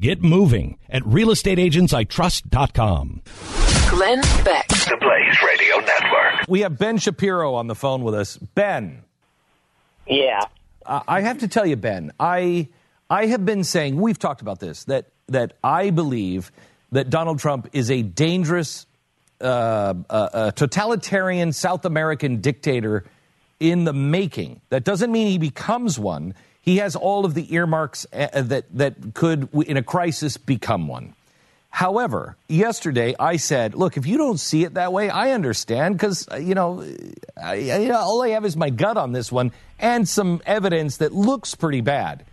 Get moving at realestateagentsitrust.com. Glenn Beck. The Blaze Radio Network. We have Ben Shapiro on the phone with us. Ben. Yeah. I have to tell you, Ben, I have been saying, we've talked about this, that I believe that Donald Trump is a dangerous totalitarian South American dictator in the making. That doesn't mean he becomes one. He has all of the earmarks that could, in a crisis, become one. However, yesterday I said, look, if you don't see it that way, I understand, because, all I have is my gut on this one and some evidence that looks pretty bad.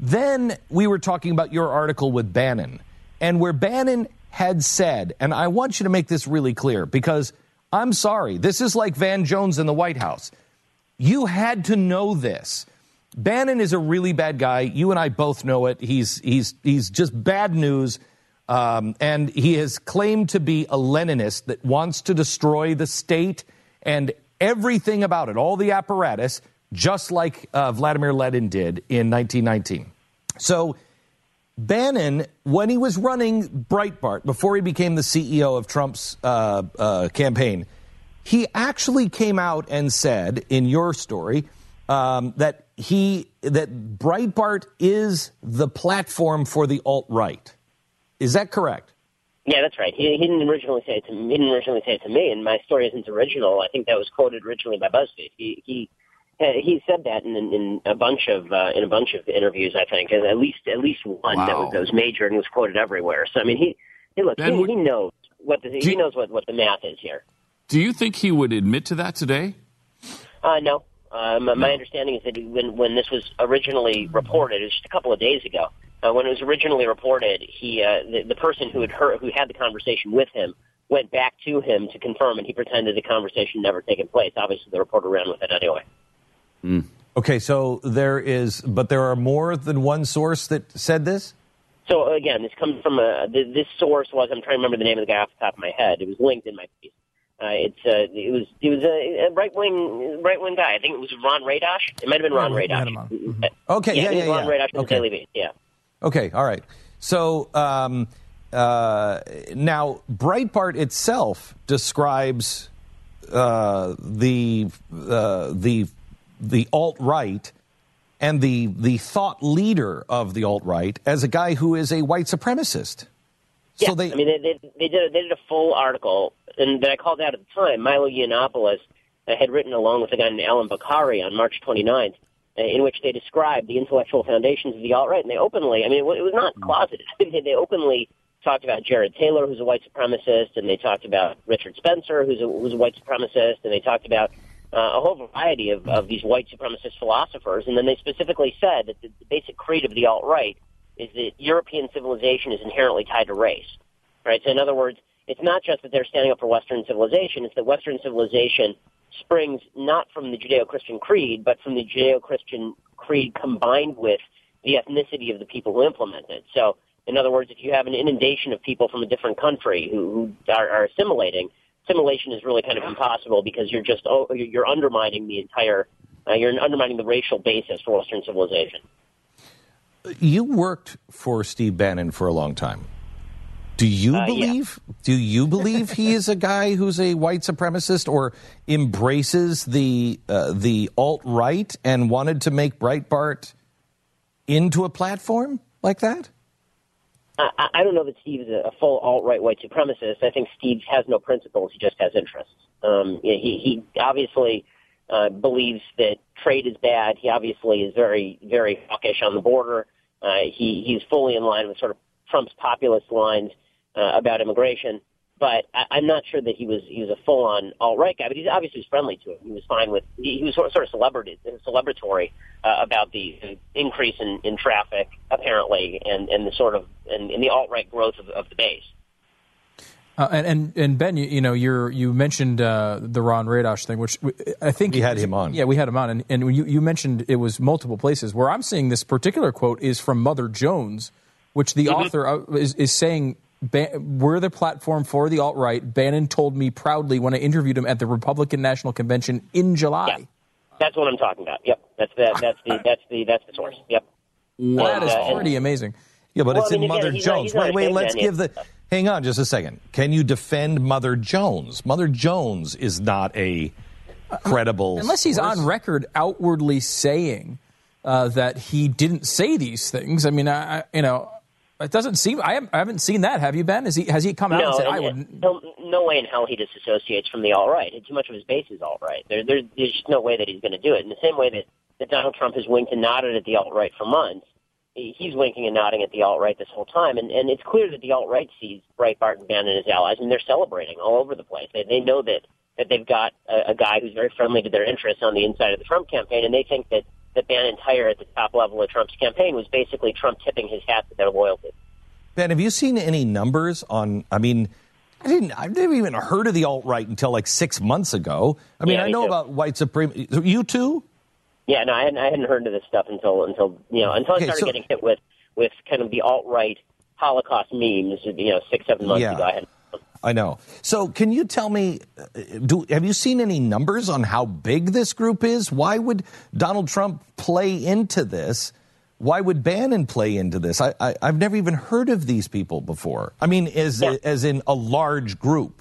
Then we were talking about your article with Bannon, and where Bannon had said, and I want you to make this really clear, because I'm sorry, this is like Van Jones in the White House. You had to know this. Bannon is a really bad guy. You and I both know it. He's just bad news. And he has claimed to be a Leninist that wants to destroy the state and everything about it, all the apparatus, just like Vladimir Lenin did in 1919. So Bannon, when he was running Breitbart, before he became the CEO of Trump's campaign, he actually came out and said in your story that Breitbart is the platform for the alt-right. Is that correct? Yeah, that's right. He didn't originally say it to me. And my story isn't original. I think that was quoted originally by BuzzFeed. He said that in a bunch of interviews. I think, and at least one. Wow. that was major and was quoted everywhere. So I mean, he knows what the math is here. Do you think he would admit to that today? No. My understanding is that when this was originally reported, it was just a couple of days ago. When it was originally reported, the person who had the conversation with him went back to him to confirm, and he pretended the conversation had never taken place. Obviously, the reporter ran with it anyway. Mm. Okay, so there are more than one source that said this? So, again, this comes from this source was, I'm trying to remember the name of the guy off the top of my head. It was linked in my piece. It was a right wing guy. I think it was Ron Radosh. It might have been Ron Radosh. Mm-hmm. Okay, yeah. Ron Radosh from the Daily Beast. Yeah. Okay, all right. So now Breitbart itself describes the alt-right and the thought leader of the alt-right as a guy who is a white supremacist. Yeah, so they did a full article, and that I called out at the time. Milo Yiannopoulos had written along with a guy named Alan Bakari on March 29th, in which they described the intellectual foundations of the alt-right, and they openly, it was not closeted. They openly talked about Jared Taylor, who's a white supremacist, and they talked about Richard Spencer, who's a white supremacist, and they talked about a whole variety of these white supremacist philosophers, and then they specifically said that the basic creed of the alt-right is that European civilization is inherently tied to race, right? So in other words, it's not just that they're standing up for Western civilization, it's that Western civilization springs not from the Judeo-Christian creed, but from the Judeo-Christian creed combined with the ethnicity of the people who implement it. So, in other words, if you have an inundation of people from a different country who are assimilating, assimilation is really kind of impossible because you're undermining the entire, you're undermining the racial basis for Western civilization. You worked for Steve Bannon for a long time. Do you believe he is a guy who's a white supremacist or embraces the alt-right and wanted to make Breitbart into a platform like that? I don't know that Steve is a full alt-right white supremacist. I think Steve has no principles. He just has interests. He obviously believes that trade is bad. He obviously is very, very hawkish on the border. He's fully in line with sort of Trump's populist lines about immigration, but I'm not sure that he was a full-on alt-right guy, but he obviously was friendly to it. He was fine with, he was sort of celebratory about the increase in traffic, apparently, and the alt-right growth of the base. And Ben, you mentioned the Ron Radosh thing, which I think we had him on. Yeah, we had him on, and you mentioned it was multiple places. Where I'm seeing this particular quote is from Mother Jones, which the author is saying, "We're the platform for the alt-right. Bannon told me proudly when I interviewed him at the Republican National Convention in July." Yeah. That's what I'm talking about. Yep, that's the source. Yep, that is pretty amazing. Yeah, but it's in Mother Jones. Wait. Let's give the. Hang on just a second. Can you defend Mother Jones? Mother Jones is not a credible unless he's source. On record outwardly saying that he didn't say these things. I mean, it doesn't seem I haven't seen that. Have you, Ben? Has he come out and said, I wouldn't? No way in hell he disassociates from the alt-right. Too much of his base is alt-right. There's just no way that he's going to do it. In the same way that Donald Trump has winked and nodded at the alt-right for months. He's winking and nodding at the alt-right this whole time, and it's clear that the alt-right sees Breitbart and Bannon as allies, and they're celebrating all over the place. They know that they've got a guy who's very friendly to their interests on the inside of the Trump campaign, and they think that Bannon's hire at the top level of Trump's campaign was basically Trump tipping his hat to their loyalty. Ben, have you seen any numbers on, I didn't even heard of the alt-right until like 6 months ago. I know too. About white supremacy. You too? Yeah, no, I hadn't heard of this stuff until I started getting hit with kind of the alt-right Holocaust memes, 6-7 months ago. I know. So can you tell me, have you seen any numbers on how big this group is? Why would Donald Trump play into this? Why would Bannon play into this? I've never even heard of these people before. As in a large group.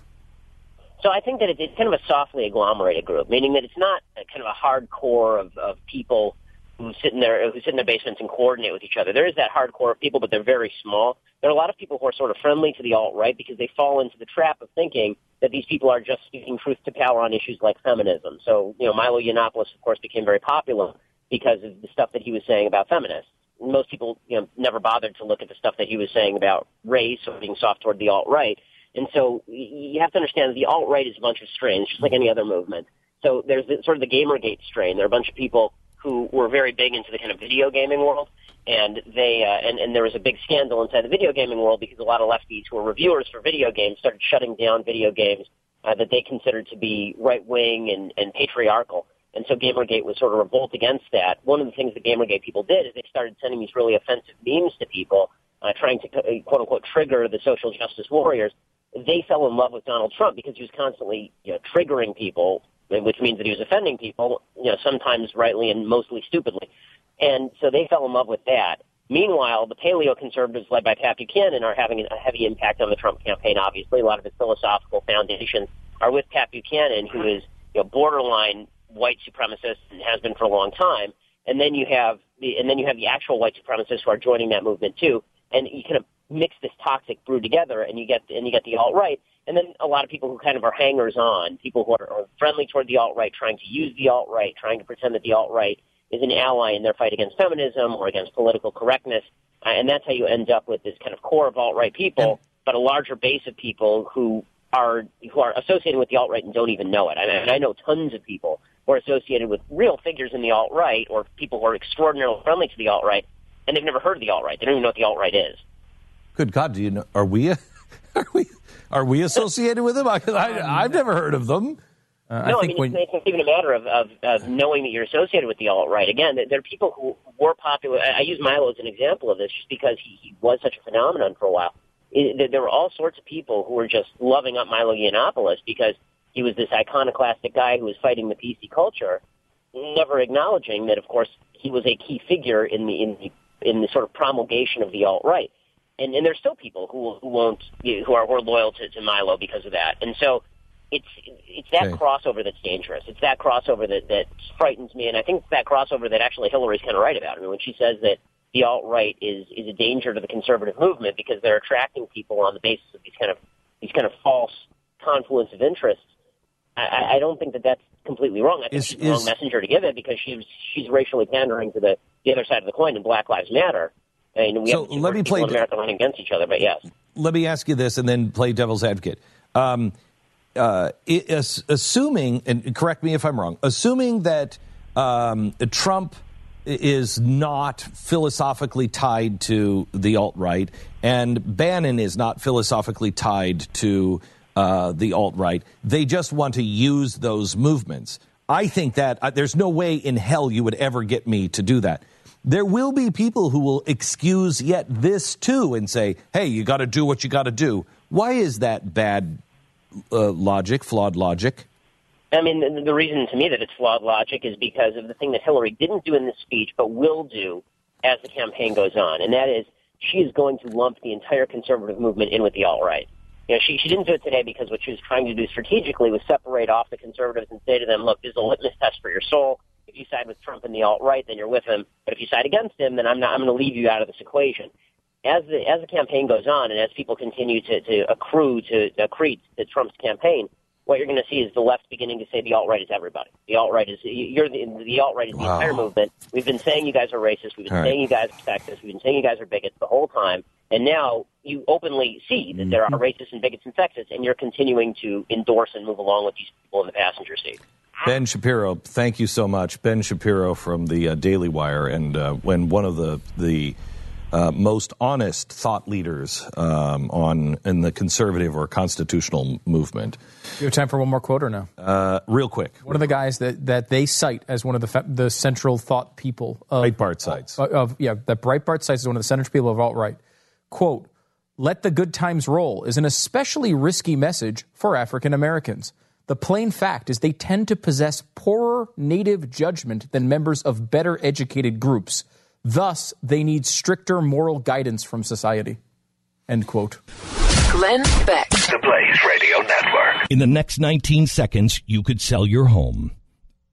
So I think that it's kind of a softly agglomerated group, meaning that it's not kind of a hardcore of people who sit in their basements and coordinate with each other. There is that hardcore of people, but they're very small. There are a lot of people who are sort of friendly to the alt-right because they fall into the trap of thinking that these people are just speaking truth to power on issues like feminism. So, Milo Yiannopoulos, of course, became very popular because of the stuff that he was saying about feminists. Most people, never bothered to look at the stuff that he was saying about race or being soft toward the alt-right. And so you have to understand the alt-right is a bunch of strains, just like any other movement. So there's sort of the Gamergate strain. There are a bunch of people who were very big into the kind of video gaming world, and they and there was a big scandal inside the video gaming world because a lot of lefties who were reviewers for video games started shutting down video games that they considered to be right-wing and patriarchal. And so Gamergate was sort of revolt against that. One of the things the Gamergate people did is they started sending these really offensive memes to people, trying to, quote-unquote, trigger the social justice warriors. They fell in love with Donald Trump because he was constantly triggering people, which means that he was offending people, sometimes rightly and mostly stupidly. And so they fell in love with that. Meanwhile, the paleo-conservatives led by Pat Buchanan are having a heavy impact on the Trump campaign, obviously. A lot of his philosophical foundations are with Pat Buchanan, who is borderline white supremacist and has been for a long time. And then you have the actual white supremacists who are joining that movement, too. And you kind of mix this toxic brew together, and you get the alt-right, and then a lot of people who kind of are hangers-on, people who are friendly toward the alt-right, trying to use the alt-right, trying to pretend that the alt-right is an ally in their fight against feminism or against political correctness, and that's how you end up with this kind of core of alt-right people, but a larger base of people who are associated with the alt-right and don't even know it. I know tons of people who are associated with real figures in the alt-right or people who are extraordinarily friendly to the alt-right, and they've never heard of the alt-right. They don't even know what the alt-right is. Good God, do you know? Are we associated with them? I've never heard of them. It's not even a matter of knowing that you're associated with the alt-right. Again, there are people who were popular. I use Milo as an example of this just because he was such a phenomenon for a while. There were all sorts of people who were just loving up Milo Yiannopoulos because he was this iconoclastic guy who was fighting the PC culture, never acknowledging that, of course, he was a key figure in the sort of promulgation of the alt-right. And there's still people who are loyal to Milo because of that. And so it's that crossover that's dangerous. It's that crossover that frightens me. And I think it's that crossover that actually Hillary's kind of right about. I mean, when she says that the alt-right is a danger to the conservative movement because they're attracting people on the basis of these kind of false confluence of interests, I don't think that's completely wrong. I think she's the wrong messenger to give it because she's racially pandering to the other side of the coin in Black Lives Matter. I mean, so let me play America running against each other, but yes. Let me ask you this, and then play devil's advocate. Assuming, and correct me if I'm wrong, assuming that Trump is not philosophically tied to the alt-right, and Bannon is not philosophically tied to the alt-right. They just want to use those movements. I think that there's no way in hell you would ever get me to do that. There will be people who will excuse yet this too and say, hey, you got to do what you got to do. Why is that bad logic, flawed logic? I mean, the reason to me that it's flawed logic is because of the thing that Hillary didn't do in this speech but will do as the campaign goes on, and that is she is going to lump the entire conservative movement in with the alt-right. You know, she didn't do it today because what she was trying to do strategically was separate off the conservatives and say to them, look, this is a litmus test for your soul. If you side with Trump and the alt-right, then you're with him. But if you side against him, then I'm going to leave you out of this equation. As the campaign goes on and as people continue to accrete to Trump's campaign, what you're going to see is the left beginning to say the alt-right is everybody. The alt-right is the alt-right is the entire movement. We've been saying you guys are racist. We've been saying you guys are sexist. We've been saying you guys are bigots the whole time. And now you openly see that there are racists and bigots and sexists, and you're continuing to endorse and move along with these people in the passenger seat. Ben Shapiro, thank you so much. Ben Shapiro from the Daily Wire, and when one of the most honest thought leaders in the conservative or constitutional movement. You have time for one more quote or no? Real quick. One of the guys that they cite as one of the central thought people of... Breitbart cites. That Breitbart cites as one of the central people of alt-right. Quote, "Let the good times roll is an especially risky message for African Americans. The plain fact is they tend to possess poorer native judgment than members of better educated groups. Thus, they need stricter moral guidance from society." End quote. Glenn Beck. The Blaze Radio Network. In the next 19 seconds, you could sell your home.